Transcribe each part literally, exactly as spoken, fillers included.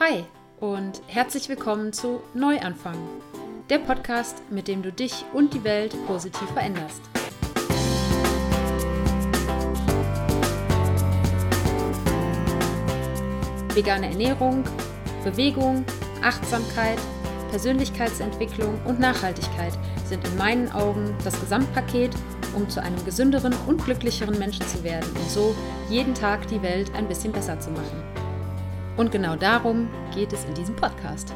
Hi und herzlich willkommen zu Neuanfang, der Podcast, mit dem du dich und die Welt positiv veränderst. Vegane Ernährung, Bewegung, Achtsamkeit, Persönlichkeitsentwicklung und Nachhaltigkeit sind in meinen Augen das Gesamtpaket, um zu einem gesünderen und glücklicheren Menschen zu werden und so jeden Tag die Welt ein bisschen besser zu machen. Und genau darum geht es in diesem Podcast.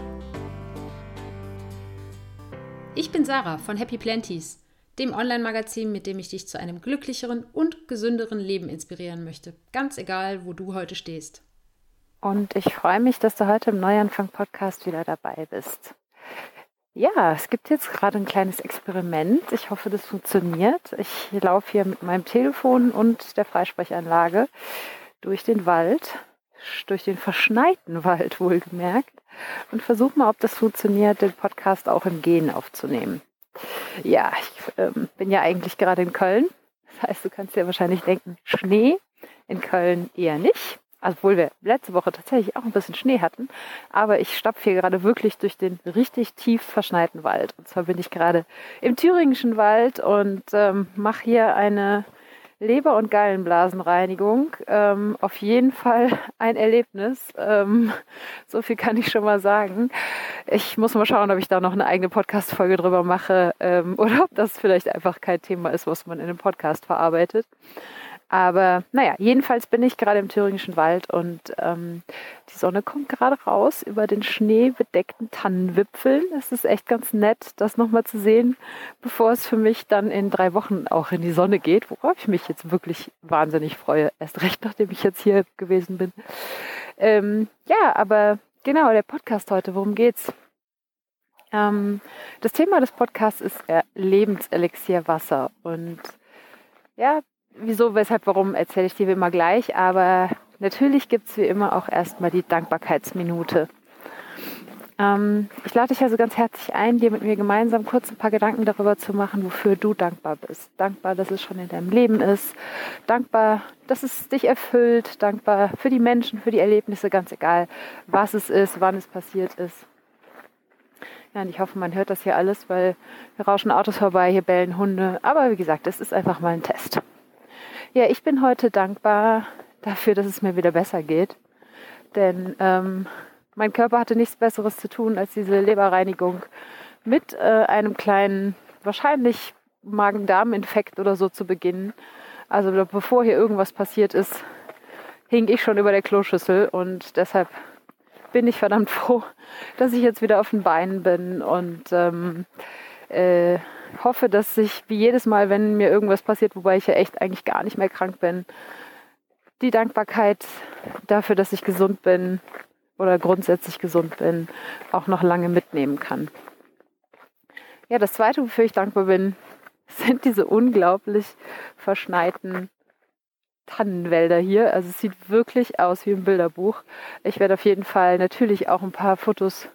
Ich bin Sarah von Happy Plantys, dem Online-Magazin, mit dem ich dich zu einem glücklicheren und gesünderen Leben inspirieren möchte, ganz egal, wo du heute stehst. Und ich freue mich, dass du heute im Neuanfang-Podcast wieder dabei bist. Ja, es gibt jetzt gerade ein kleines Experiment. Ich hoffe, das funktioniert. Ich laufe hier mit meinem Telefon und der Freisprechanlage durch den Wald, durch den verschneiten Wald wohlgemerkt, und versuche mal, ob das funktioniert, den Podcast auch im Gehen aufzunehmen. Ja, ich ähm, bin ja eigentlich gerade in Köln. Das heißt, du kannst dir wahrscheinlich denken, Schnee in Köln eher nicht. Obwohl wir letzte Woche tatsächlich auch ein bisschen Schnee hatten. Aber ich stapfe hier gerade wirklich durch den richtig tief verschneiten Wald. Und zwar bin ich gerade im thüringischen Wald und ähm, mache hier eine Leber- und Gallenblasenreinigung. Ähm, auf jeden Fall ein Erlebnis. Ähm, so viel kann ich schon mal sagen. Ich muss mal schauen, ob ich da noch eine eigene Podcast-Folge drüber mache. Ähm, oder ob das vielleicht einfach kein Thema ist, was man in einem Podcast verarbeitet. Aber naja, jedenfalls bin ich gerade im thüringischen Wald und ähm, die Sonne kommt gerade raus über den schneebedeckten Tannenwipfeln. Es ist echt ganz nett, das nochmal zu sehen, bevor es für mich dann in drei Wochen auch in die Sonne geht, worauf ich mich jetzt wirklich wahnsinnig freue, erst recht, nachdem ich jetzt hier gewesen bin. Ähm, ja, aber genau, der Podcast heute, worum geht's? Ähm, das Thema des Podcasts ist äh, Lebenselixier Wasser, und ja, wieso, weshalb, warum, erzähle ich dir wie immer gleich, aber natürlich gibt es wie immer auch erstmal die Dankbarkeitsminute. Ähm, ich lade dich also ganz herzlich ein, dir mit mir gemeinsam kurz ein paar Gedanken darüber zu machen, wofür du dankbar bist. Dankbar, dass es schon in deinem Leben ist. Dankbar, dass es dich erfüllt. Dankbar für die Menschen, für die Erlebnisse, ganz egal, was es ist, wann es passiert ist. Ja, und ich hoffe, man hört das hier alles, weil hier rauschen Autos vorbei, hier bellen Hunde. Aber wie gesagt, es ist einfach mal ein Test. Ja, ich bin heute dankbar dafür, dass es mir wieder besser geht, denn ähm, mein Körper hatte nichts Besseres zu tun, als diese Leberreinigung mit äh, einem kleinen, wahrscheinlich Magen-Darm-Infekt oder so zu beginnen. Also bevor hier irgendwas passiert ist, hing ich schon über der Kloschüssel, und deshalb bin ich verdammt froh, dass ich jetzt wieder auf den Beinen bin und ähm, äh, hoffe, dass ich wie jedes Mal, wenn mir irgendwas passiert, wobei ich ja echt eigentlich gar nicht mehr krank bin, die Dankbarkeit dafür, dass ich gesund bin oder grundsätzlich gesund bin, auch noch lange mitnehmen kann. Ja, das Zweite, wofür ich dankbar bin, sind diese unglaublich verschneiten Tannenwälder hier. Also es sieht wirklich aus wie ein Bilderbuch. Ich werde auf jeden Fall natürlich auch ein paar Fotos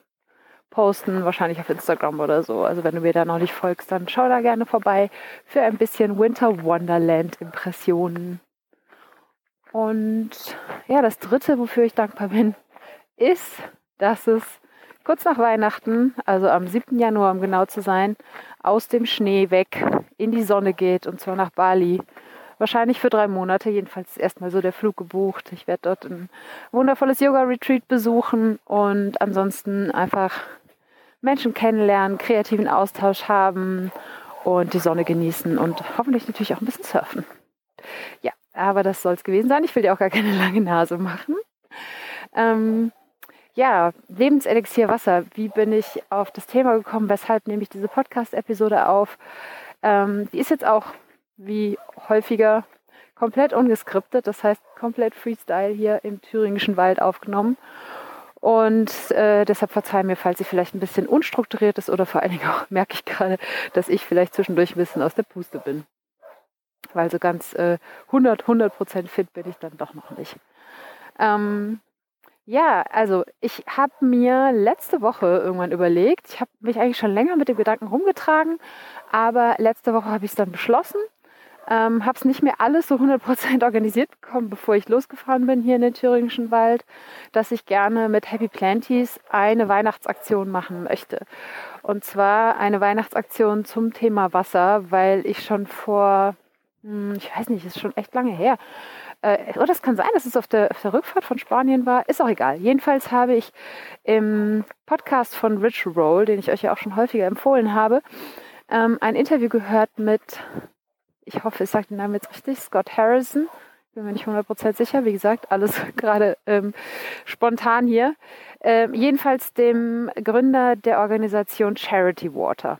posten, wahrscheinlich auf Instagram oder so. Also wenn du mir da noch nicht folgst, dann schau da gerne vorbei für ein bisschen Winter Wonderland Impressionen. Und ja, das Dritte, wofür ich dankbar bin, ist, dass es kurz nach Weihnachten, also am siebten Januar um genau zu sein, aus dem Schnee weg in die Sonne geht, und zwar nach Bali. Wahrscheinlich für drei Monate, jedenfalls ist erstmal so der Flug gebucht. Ich werde dort ein wundervolles Yoga-Retreat besuchen und ansonsten einfach Menschen kennenlernen, kreativen Austausch haben und die Sonne genießen und hoffentlich natürlich auch ein bisschen surfen. Ja, aber das soll es gewesen sein. Ich will dir auch gar keine lange Nase machen. Ähm, ja, Lebenselixier Wasser. Wie bin ich auf das Thema gekommen? Weshalb nehme ich diese Podcast-Episode auf? Ähm, die ist jetzt auch wie häufiger komplett ungeskriptet, das heißt komplett Freestyle hier im thüringischen Wald aufgenommen. Und äh, deshalb verzeih mir, falls sie vielleicht ein bisschen unstrukturiert ist, oder vor allen Dingen auch merke ich gerade, dass ich vielleicht zwischendurch ein bisschen aus der Puste bin. Weil so ganz äh, hundert Prozent fit bin ich dann doch noch nicht. Ähm, ja, also ich habe mir letzte Woche irgendwann überlegt, ich habe mich eigentlich schon länger mit dem Gedanken rumgetragen, aber letzte Woche habe ich es dann beschlossen, Ähm, habe es nicht mehr alles so hundert Prozent organisiert bekommen, bevor ich losgefahren bin hier in den thüringischen Wald, dass ich gerne mit Happy Plantys eine Weihnachtsaktion machen möchte. Und zwar eine Weihnachtsaktion zum Thema Wasser, weil ich schon vor, hm, ich weiß nicht, ist schon echt lange her, äh, oder es kann sein, dass es auf der, auf der Rückfahrt von Spanien war, ist auch egal. Jedenfalls habe ich im Podcast von Rich Roll, den ich euch ja auch schon häufiger empfohlen habe, ähm, ein Interview gehört mit, ich hoffe, ich sage den Namen jetzt richtig, Scott Harrison. Bin mir nicht hundert Prozent sicher. Wie gesagt, alles gerade ähm, spontan hier. Ähm, jedenfalls dem Gründer der Organisation Charity Water.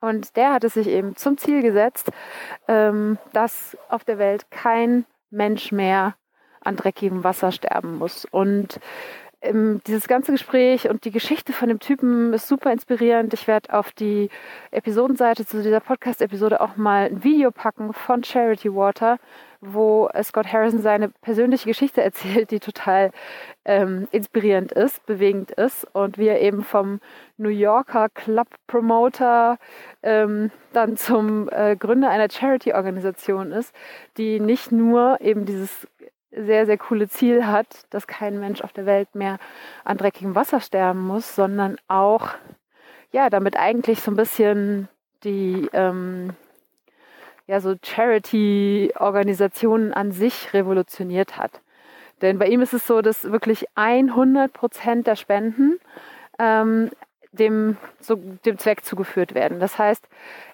Und der hat es sich eben zum Ziel gesetzt, ähm, dass auf der Welt kein Mensch mehr an dreckigem Wasser sterben muss. Und dieses ganze Gespräch und die Geschichte von dem Typen ist super inspirierend. Ich werde auf die Episodenseite zu dieser Podcast-Episode auch mal ein Video packen von Charity Water, wo Scott Harrison seine persönliche Geschichte erzählt, die total ähm, inspirierend ist, bewegend ist. Und wie er eben vom New Yorker Club-Promoter ähm, dann zum äh, Gründer einer Charity-Organisation ist, die nicht nur eben dieses sehr, sehr coole Ziel hat, dass kein Mensch auf der Welt mehr an dreckigem Wasser sterben muss, sondern auch, ja, damit eigentlich so ein bisschen die, ähm, ja, so Charity-Organisationen an sich revolutioniert hat. Denn bei ihm ist es so, dass wirklich hundert Prozent der Spenden ähm, dem, so, dem Zweck zugeführt werden. Das heißt,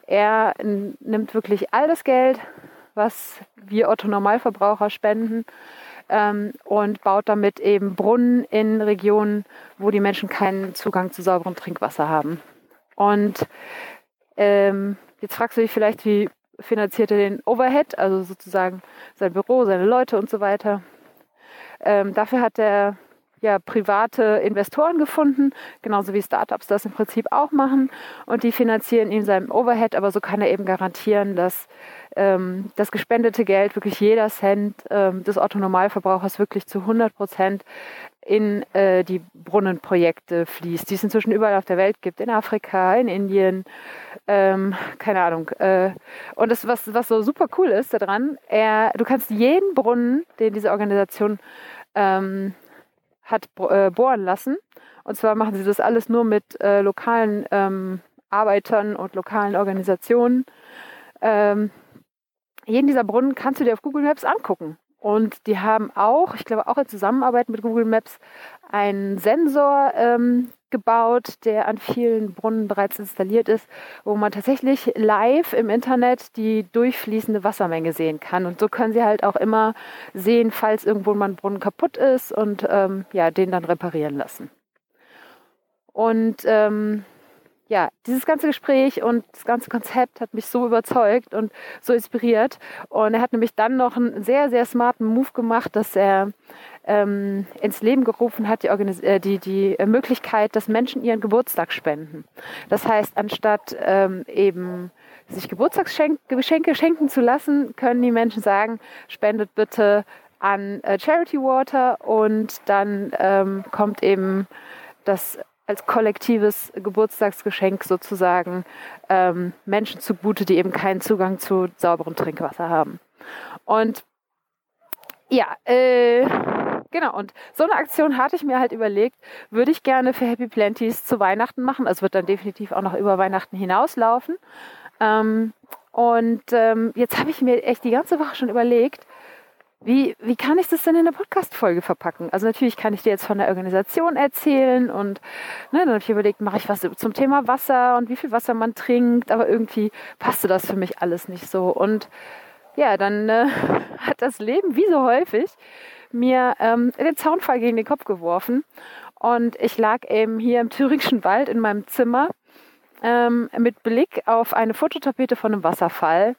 er n- nimmt wirklich all das Geld, was wir Otto-Normalverbraucher spenden, ähm, und baut damit eben Brunnen in Regionen, wo die Menschen keinen Zugang zu sauberem Trinkwasser haben. Und ähm, jetzt fragst du dich vielleicht, wie finanziert er den Overhead, also sozusagen sein Büro, seine Leute und so weiter. Ähm, dafür hat er ja private Investoren gefunden, genauso wie Startups das im Prinzip auch machen, und die finanzieren ihm seinen Overhead, aber so kann er eben garantieren, dass ähm, das gespendete Geld, wirklich jeder Cent ähm, des Otto-Normalverbrauchers wirklich zu hundert Prozent in äh, die Brunnenprojekte fließt, die es inzwischen überall auf der Welt gibt, in Afrika, in Indien, ähm, keine Ahnung. Äh, und das, was, was so super cool ist daran, er, du kannst jeden Brunnen, den diese Organisation ähm, hat äh, bohren lassen. Und zwar machen sie das alles nur mit äh, lokalen ähm, Arbeitern und lokalen Organisationen. Ähm, jeden dieser Brunnen kannst du dir auf Google Maps angucken. Und die haben auch, ich glaube auch in Zusammenarbeit mit Google Maps, einen Sensor ähm, gebaut, der an vielen Brunnen bereits installiert ist, wo man tatsächlich live im Internet die durchfließende Wassermenge sehen kann. Und so können sie halt auch immer sehen, falls irgendwo mal ein Brunnen kaputt ist, und ähm, ja, den dann reparieren lassen. Und ähm, ja, dieses ganze Gespräch und das ganze Konzept hat mich so überzeugt und so inspiriert. Und er hat nämlich dann noch einen sehr, sehr smarten Move gemacht, dass er ähm, ins Leben gerufen hat, die, Organis- äh, die, die Möglichkeit, dass Menschen ihren Geburtstag spenden. Das heißt, anstatt ähm, eben sich Geburtstagsgeschenke schenken zu lassen, können die Menschen sagen, spendet bitte an äh, Charity Water, und dann ähm, kommt eben das als kollektives Geburtstagsgeschenk sozusagen ähm, Menschen zugute, die eben keinen Zugang zu sauberem Trinkwasser haben. Und ja, äh, genau. Und so eine Aktion hatte ich mir halt überlegt, würde ich gerne für Happy Plantys zu Weihnachten machen. Also wird dann definitiv auch noch über Weihnachten hinauslaufen. Ähm, und ähm, jetzt habe ich mir echt die ganze Woche schon überlegt, Wie, wie kann ich das denn in eine Podcast-Folge verpacken? Also natürlich kann ich dir jetzt von der Organisation erzählen, und ne, dann habe ich überlegt, mache ich was zum Thema Wasser und wie viel Wasser man trinkt, aber irgendwie passte das für mich alles nicht so. Und ja, dann äh, hat das Leben, wie so häufig, mir ähm, den Zaunfall gegen den Kopf geworfen, und ich lag eben hier im thüringischen Wald in meinem Zimmer ähm, mit Blick auf eine Fototapete von einem Wasserfall.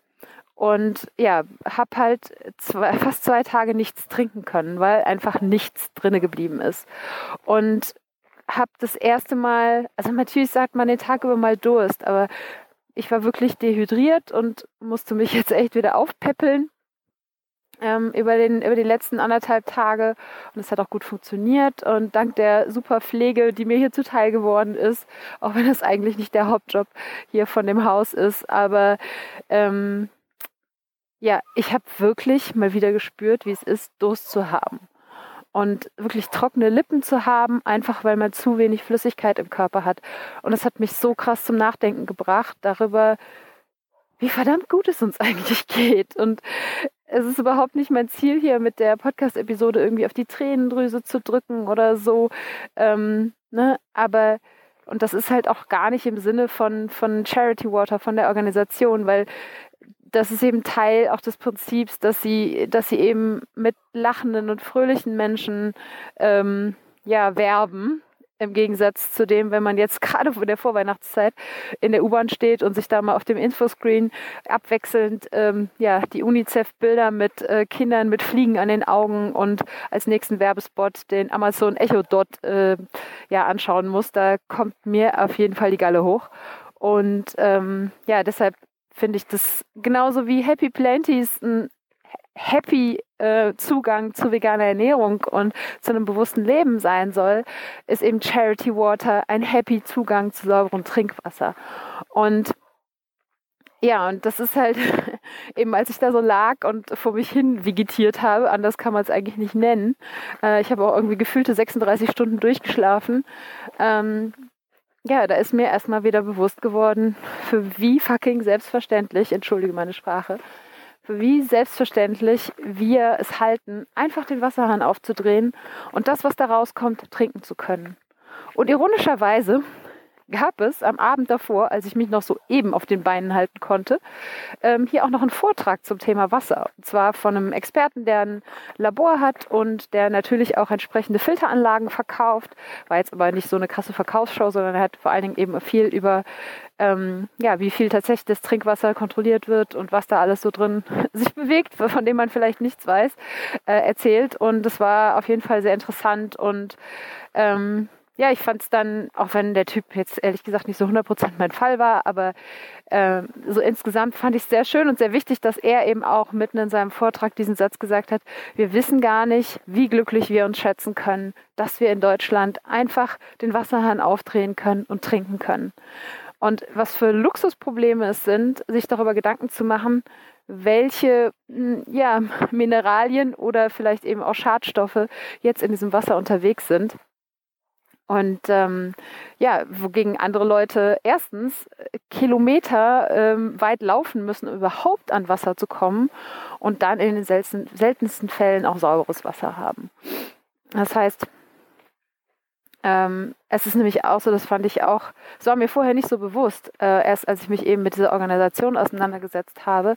Und ja, habe halt zwei, fast zwei Tage nichts trinken können, weil einfach nichts drinne geblieben ist. Und habe das erste Mal, also natürlich sagt man den Tag über mal Durst, aber ich war wirklich dehydriert und musste mich jetzt echt wieder aufpäppeln ähm, über den, über die letzten anderthalb Tage. Und es hat auch gut funktioniert. Und dank der super Pflege, die mir hier zuteil geworden ist, auch wenn das eigentlich nicht der Hauptjob hier von dem Haus ist, aber ähm, Ja, ich habe wirklich mal wieder gespürt, wie es ist, Durst zu haben. Und wirklich trockene Lippen zu haben, einfach weil man zu wenig Flüssigkeit im Körper hat. Und das hat mich so krass zum Nachdenken gebracht darüber, wie verdammt gut es uns eigentlich geht. Und es ist überhaupt nicht mein Ziel, hier mit der Podcast-Episode irgendwie auf die Tränendrüse zu drücken oder so. Ähm, ne? Aber, und das ist halt auch gar nicht im Sinne von, von Charity Water, von der Organisation, weil das ist eben Teil auch des Prinzips, dass sie, dass sie eben mit lachenden und fröhlichen Menschen ähm, ja, werben. Im Gegensatz zu dem, wenn man jetzt gerade in der Vorweihnachtszeit in der U-Bahn steht und sich da mal auf dem Infoscreen abwechselnd ähm, ja, die UNICEF-Bilder mit äh, Kindern mit Fliegen an den Augen und als nächsten Werbespot den Amazon Echo Dot äh, ja, anschauen muss. Da kommt mir auf jeden Fall die Galle hoch. Und ähm, ja, deshalb finde ich das genauso wie Happy Plantys ein happy äh, Zugang zu veganer Ernährung und zu einem bewussten Leben sein soll, ist eben Charity Water ein happy Zugang zu sauberem Trinkwasser. Und ja, und das ist halt eben, als ich da so lag und vor mich hin vegetiert habe, anders kann man es eigentlich nicht nennen. Äh, ich habe auch irgendwie gefühlte sechsunddreißig Stunden durchgeschlafen. Ähm, ja, da ist mir erstmal wieder bewusst geworden, für wie fucking selbstverständlich, entschuldige meine Sprache, wie selbstverständlich wir es halten, einfach den Wasserhahn aufzudrehen und das, was da rauskommt, trinken zu können. Und ironischerweise gab es am Abend davor, als ich mich noch so eben auf den Beinen halten konnte, ähm, hier auch noch einen Vortrag zum Thema Wasser. Und zwar von einem Experten, der ein Labor hat und der natürlich auch entsprechende Filteranlagen verkauft. War jetzt aber nicht so eine krasse Verkaufsshow, sondern er hat vor allen Dingen eben viel über, ähm, ja, wie viel tatsächlich das Trinkwasser kontrolliert wird und was da alles so drin sich bewegt, von dem man vielleicht nichts weiß, äh, erzählt. Und das war auf jeden Fall sehr interessant und ähm, ja, ich fand es dann, auch wenn der Typ jetzt ehrlich gesagt nicht so hundert Prozent mein Fall war, aber äh, so insgesamt fand ich es sehr schön und sehr wichtig, dass er eben auch mitten in seinem Vortrag diesen Satz gesagt hat, wir wissen gar nicht, wie glücklich wir uns schätzen können, dass wir in Deutschland einfach den Wasserhahn aufdrehen können und trinken können. Und was für Luxusprobleme es sind, sich darüber Gedanken zu machen, welche ja, Mineralien oder vielleicht eben auch Schadstoffe jetzt in diesem Wasser unterwegs sind. Und ähm, ja, wogegen andere Leute erstens Kilometer ähm, weit laufen müssen, um überhaupt an Wasser zu kommen und dann in den selten, seltensten Fällen auch sauberes Wasser haben. Das heißt, ähm, es ist nämlich auch so, das fand ich auch, das war mir vorher nicht so bewusst, äh, erst als ich mich eben mit dieser Organisation auseinandergesetzt habe,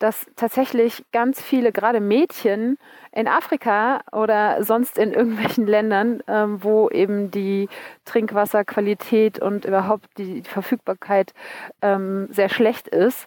dass tatsächlich ganz viele, gerade Mädchen in Afrika oder sonst in irgendwelchen Ländern, ähm, wo eben die Trinkwasserqualität und überhaupt die, die Verfügbarkeit ähm, sehr schlecht ist,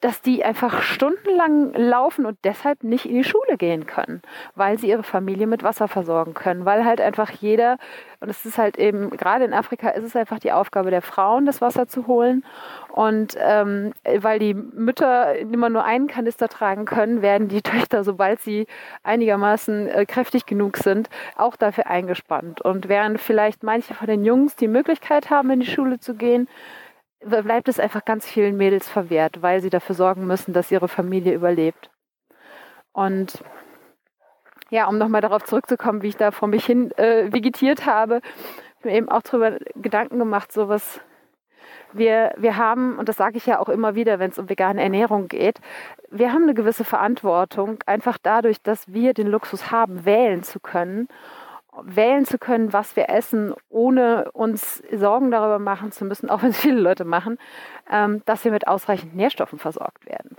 dass die einfach stundenlang laufen und deshalb nicht in die Schule gehen können, weil sie ihre Familie mit Wasser versorgen können, weil halt einfach jeder, und es ist halt eben, gerade in Afrika ist es einfach die Aufgabe der Frauen, das Wasser zu holen und ähm, weil die Mütter immer nur einen Kanister tragen können, werden die Töchter, sobald sie einigermaßen äh, kräftig genug sind, auch dafür eingespannt. Und während vielleicht manche von den Jungs die Möglichkeit haben, in die Schule zu gehen, bleibt es einfach ganz vielen Mädels verwehrt, weil sie dafür sorgen müssen, dass ihre Familie überlebt. Und ja, um nochmal darauf zurückzukommen, wie ich da vor mich hin äh, vegetiert habe, habe ich mir eben auch darüber Gedanken gemacht, sowas. Wir, wir haben, und das sage ich ja auch immer wieder, wenn es um vegane Ernährung geht, wir haben eine gewisse Verantwortung, einfach dadurch, dass wir den Luxus haben, wählen zu können, wählen zu können, was wir essen, ohne uns Sorgen darüber machen zu müssen, auch wenn es viele Leute machen, ähm, dass wir mit ausreichend Nährstoffen versorgt werden.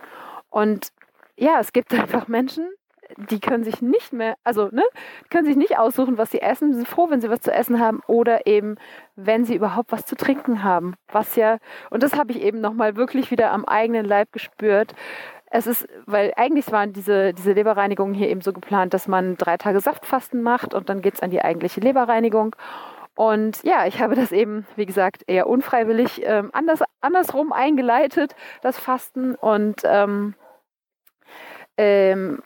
Und ja, es gibt einfach Menschen, die können sich nicht mehr, also ne, können sich nicht aussuchen, was sie essen. Sie sind froh, wenn sie was zu essen haben oder eben, wenn sie überhaupt was zu trinken haben. Was ja, und das habe ich eben nochmal wirklich wieder am eigenen Leib gespürt. Es ist, weil eigentlich waren diese, diese Leberreinigungen hier eben so geplant, dass man drei Tage Saftfasten macht und dann geht es an die eigentliche Leberreinigung. Und ja, ich habe das eben, wie gesagt, eher unfreiwillig äh, anders, andersrum eingeleitet, das Fasten. Und ähm, ähm,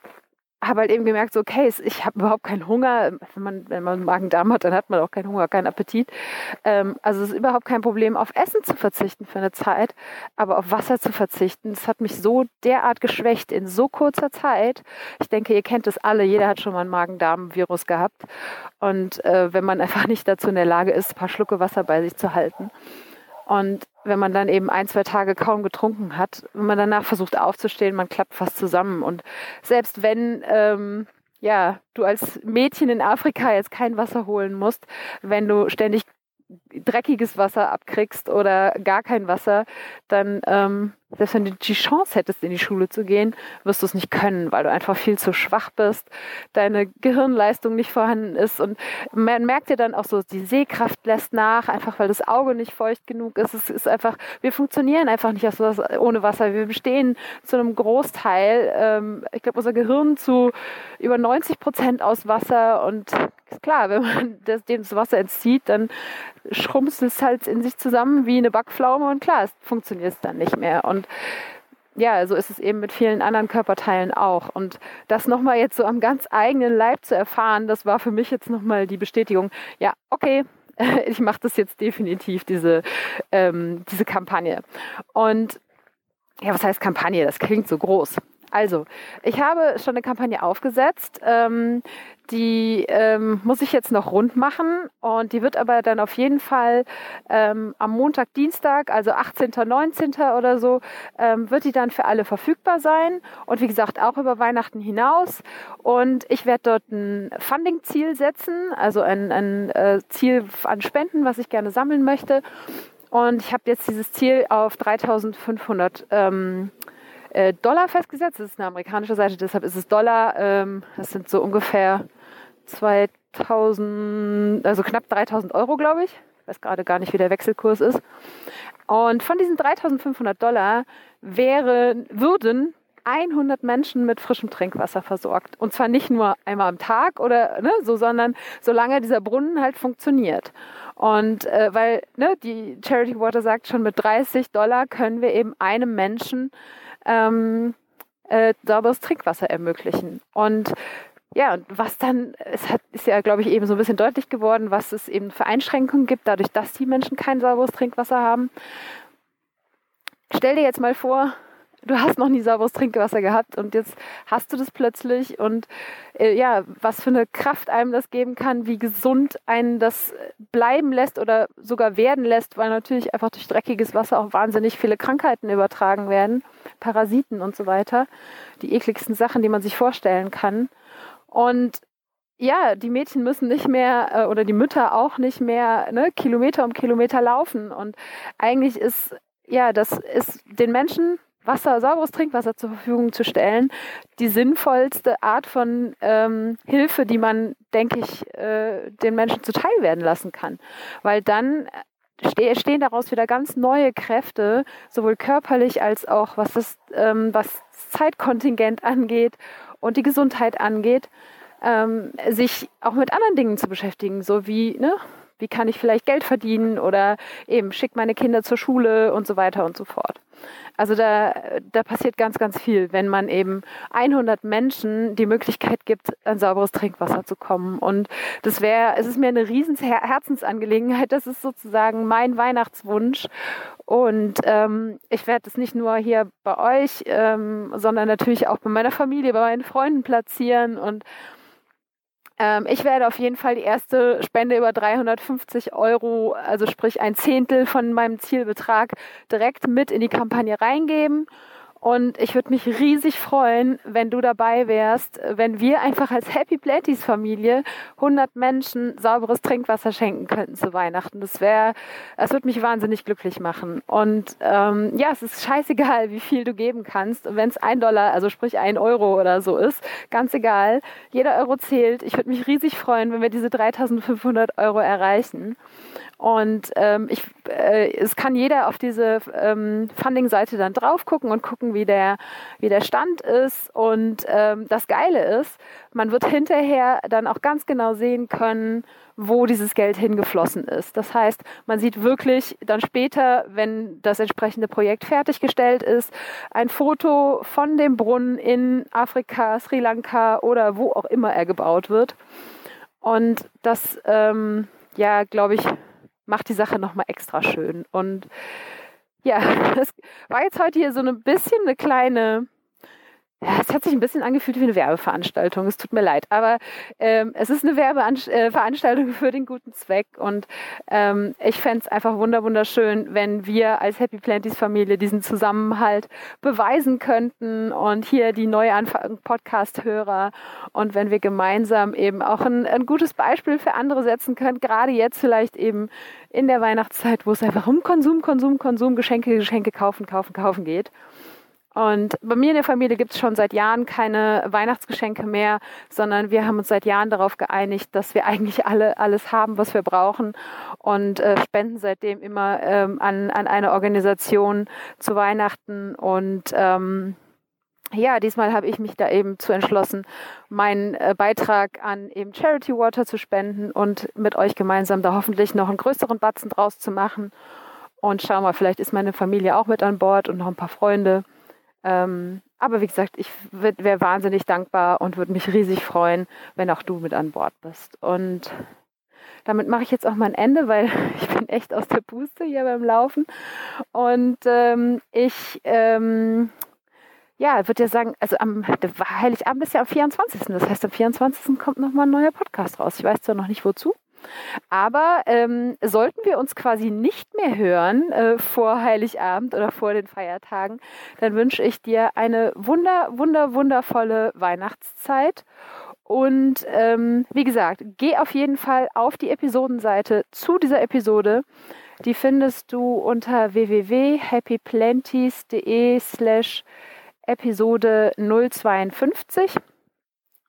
habe halt eben gemerkt, so, okay, ich habe überhaupt keinen Hunger. Wenn man, wenn man Magen-Darm hat, dann hat man auch keinen Hunger, keinen Appetit. Ähm, also es ist überhaupt kein Problem, auf Essen zu verzichten für eine Zeit, aber auf Wasser zu verzichten, das hat mich so derart geschwächt in so kurzer Zeit. Ich denke, ihr kennt das alle, jeder hat schon mal einen Magen-Darm-Virus gehabt. Und äh, wenn man einfach nicht dazu in der Lage ist, ein paar Schlucke Wasser bei sich zu halten. Und wenn man dann eben ein, zwei Tage kaum getrunken hat, wenn man danach versucht aufzustehen, man klappt fast zusammen. Und selbst wenn ähm, ja, du als Mädchen in Afrika jetzt kein Wasser holen musst, wenn du ständig dreckiges Wasser abkriegst oder gar kein Wasser, dann, ähm, selbst wenn du die Chance hättest, in die Schule zu gehen, wirst du es nicht können, weil du einfach viel zu schwach bist, deine Gehirnleistung nicht vorhanden ist und man merkt ja dann auch so, die Sehkraft lässt nach, einfach weil das Auge nicht feucht genug ist. Es ist einfach, wir funktionieren einfach nicht ohne Wasser. Wir bestehen zu einem Großteil, ähm, ich glaube, unser Gehirn zu über neunzig Prozent aus Wasser und klar, wenn man das, dem das Wasser entzieht, dann schrumpft es halt in sich zusammen wie eine Backpflaume und klar, es funktioniert es dann nicht mehr. Und ja, so ist es eben mit vielen anderen Körperteilen auch. Und das nochmal jetzt so am ganz eigenen Leib zu erfahren, das war für mich jetzt nochmal die Bestätigung, ja, okay, ich mache das jetzt definitiv, diese, ähm, diese Kampagne. Und ja, was heißt Kampagne? Das klingt so groß. Also, ich habe schon eine Kampagne aufgesetzt, ähm, die ähm, muss ich jetzt noch rund machen und die wird aber dann auf jeden Fall ähm, am Montag, Dienstag, also achtzehnten, neunzehnten oder so, ähm, wird die dann für alle verfügbar sein und wie gesagt auch über Weihnachten hinaus und ich werde dort ein Funding-Ziel setzen, also ein, ein äh, Ziel an Spenden, was ich gerne sammeln möchte und ich habe jetzt dieses Ziel auf dreitausendfünfhundert ähm, Dollar festgesetzt, das ist eine amerikanische Seite, deshalb ist es Dollar, ähm, das sind so ungefähr zweitausend, also knapp dreitausend Euro, glaube ich. Ich weiß gerade gar nicht, wie der Wechselkurs ist. Und von diesen dreitausendfünfhundert Dollar wären, würden hundert Menschen mit frischem Trinkwasser versorgt. Und zwar nicht nur einmal am Tag oder ne, so, sondern solange dieser Brunnen halt funktioniert. Und äh, weil ne, die Charity Water sagt, schon mit dreißig Dollar können wir eben einem Menschen ähm, äh, sauberes Trinkwasser ermöglichen. Und ja, und was dann, es hat, ist ja, glaube ich, eben so ein bisschen deutlich geworden, was es eben für Einschränkungen gibt, dadurch, dass die Menschen kein sauberes Trinkwasser haben. Stell dir jetzt mal vor, du hast noch nie sauberes Trinkwasser gehabt und jetzt hast du das plötzlich und äh, ja, was für eine Kraft einem das geben kann, wie gesund einen das bleiben lässt oder sogar werden lässt, weil natürlich einfach durch dreckiges Wasser auch wahnsinnig viele Krankheiten übertragen werden, Parasiten und so weiter, die ekligsten Sachen, die man sich vorstellen kann. Und ja, die Mädchen müssen nicht mehr äh, oder die Mütter auch nicht mehr ne, Kilometer um Kilometer laufen und eigentlich ist, ja, das ist den Menschen Wasser, sauberes Trinkwasser zur Verfügung zu stellen, die sinnvollste Art von ähm, Hilfe, die man, denke ich, äh, den Menschen zuteil werden lassen kann. Weil dann ste- stehen daraus wieder ganz neue Kräfte, sowohl körperlich als auch, was das, ähm, was das Zeitkontingent angeht und die Gesundheit angeht, ähm, sich auch mit anderen Dingen zu beschäftigen, so wie, ne, wie kann ich vielleicht Geld verdienen oder eben schick meine Kinder zur Schule und so weiter und so fort. Also da, da passiert ganz, ganz viel, wenn man eben hundert Menschen die Möglichkeit gibt, an sauberes Trinkwasser zu kommen. Und das wäre, es ist mir eine riesen Herzensangelegenheit. Das ist sozusagen mein Weihnachtswunsch. Und ähm, ich werde es nicht nur hier bei euch, ähm, sondern natürlich auch bei meiner Familie, bei meinen Freunden platzieren und ich werde auf jeden Fall die erste Spende über dreihundertfünfzig Euro, also sprich ein Zehntel von meinem Zielbetrag, direkt mit in die Kampagne reingeben. Und ich würde mich riesig freuen, wenn du dabei wärst, wenn wir einfach als Happy Plantys Familie hundert Menschen sauberes Trinkwasser schenken könnten zu Weihnachten. Das wäre, das würde mich wahnsinnig glücklich machen. Und ähm, ja, es ist scheißegal, wie viel du geben kannst. Und wenn es ein Dollar, also sprich ein Euro oder so ist, ganz egal. Jeder Euro zählt. Ich würde mich riesig freuen, wenn wir diese dreitausendfünfhundert Euro erreichen. Und ähm, ich, äh, es kann jeder auf diese ähm, Funding-Seite dann drauf gucken und gucken, wie der, wie der Stand ist. Und ähm, das Geile ist, man wird hinterher dann auch ganz genau sehen können, wo dieses Geld hingeflossen ist. Das heißt, man sieht wirklich dann später, wenn das entsprechende Projekt fertiggestellt ist, ein Foto von dem Brunnen in Afrika, Sri Lanka oder wo auch immer er gebaut wird. Und das, ähm, ja, glaube ich, macht die Sache nochmal extra schön. Und ja, das war jetzt heute hier so ein bisschen eine kleine... Ja, es hat sich ein bisschen angefühlt wie eine Werbeveranstaltung, es tut mir leid, aber ähm, es ist eine Werbeveranstaltung für den guten Zweck und ähm, ich fände es einfach wunderschön, wenn wir als Happy Plantys Familie diesen Zusammenhalt beweisen könnten und hier die Neuanfang-Podcast-Hörer und wenn wir gemeinsam eben auch ein, ein gutes Beispiel für andere setzen können, gerade jetzt vielleicht eben in der Weihnachtszeit, wo es einfach um Konsum, Konsum, Konsum, Geschenke, Geschenke, kaufen, kaufen, kaufen geht. Und bei mir in der Familie gibt es schon seit Jahren keine Weihnachtsgeschenke mehr, sondern wir haben uns seit Jahren darauf geeinigt, dass wir eigentlich alle alles haben, was wir brauchen und äh, spenden seitdem immer ähm, an, an eine Organisation zu Weihnachten. Und ähm, ja, diesmal habe ich mich da eben zu entschlossen, meinen äh, Beitrag an eben Charity Water zu spenden und mit euch gemeinsam da hoffentlich noch einen größeren Batzen draus zu machen. Und schau mal, vielleicht ist meine Familie auch mit an Bord und noch ein paar Freunde. Ähm, aber wie gesagt, ich wäre wahnsinnig dankbar und würde mich riesig freuen, wenn auch du mit an Bord bist. Und damit mache ich jetzt auch mein Ende, weil ich bin echt aus der Puste hier beim Laufen. Und ähm, ich ähm, ja, würde ja sagen, also am Heiligabend ist ja am vierundzwanzigsten Das heißt, am vierundzwanzigsten kommt nochmal ein neuer Podcast raus. Ich weiß zwar noch nicht, wozu. Aber ähm, sollten wir uns quasi nicht mehr hören äh, vor Heiligabend oder vor den Feiertagen, dann wünsche ich dir eine wunder, wunder, wundervolle Weihnachtszeit. Und ähm, wie gesagt, geh auf jeden Fall auf die Episodenseite zu dieser Episode. Die findest du unter www.happyplantys.de slash Episode null fünf zwei.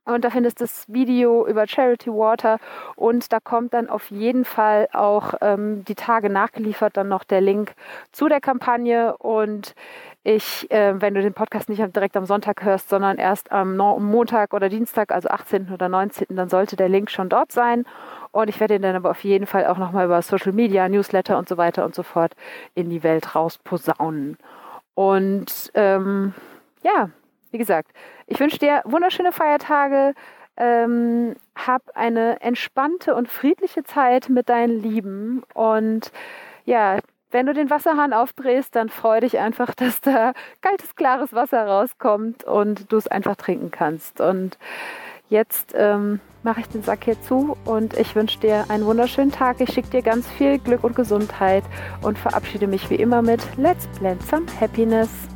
Und da findest du das Video über Charity Water und da kommt dann auf jeden Fall auch ähm, die Tage nachgeliefert dann noch der Link zu der Kampagne. Und ich, äh, wenn du den Podcast nicht direkt am Sonntag hörst, sondern erst am Montag oder Dienstag, also achtzehnten oder neunzehnten dann sollte der Link schon dort sein. Und ich werde ihn dann aber auf jeden Fall auch nochmal über Social Media, Newsletter und so weiter und so fort in die Welt rausposaunen. Und ähm, ja... Wie gesagt, ich wünsche dir wunderschöne Feiertage, ähm, hab eine entspannte und friedliche Zeit mit deinen Lieben und ja, wenn du den Wasserhahn aufdrehst, dann freu dich einfach, dass da kaltes, klares Wasser rauskommt und du es einfach trinken kannst. Und jetzt ähm, mache ich den Sack hier zu und ich wünsche dir einen wunderschönen Tag. Ich schicke dir ganz viel Glück und Gesundheit und verabschiede mich wie immer mit Let's Plant Some Happiness.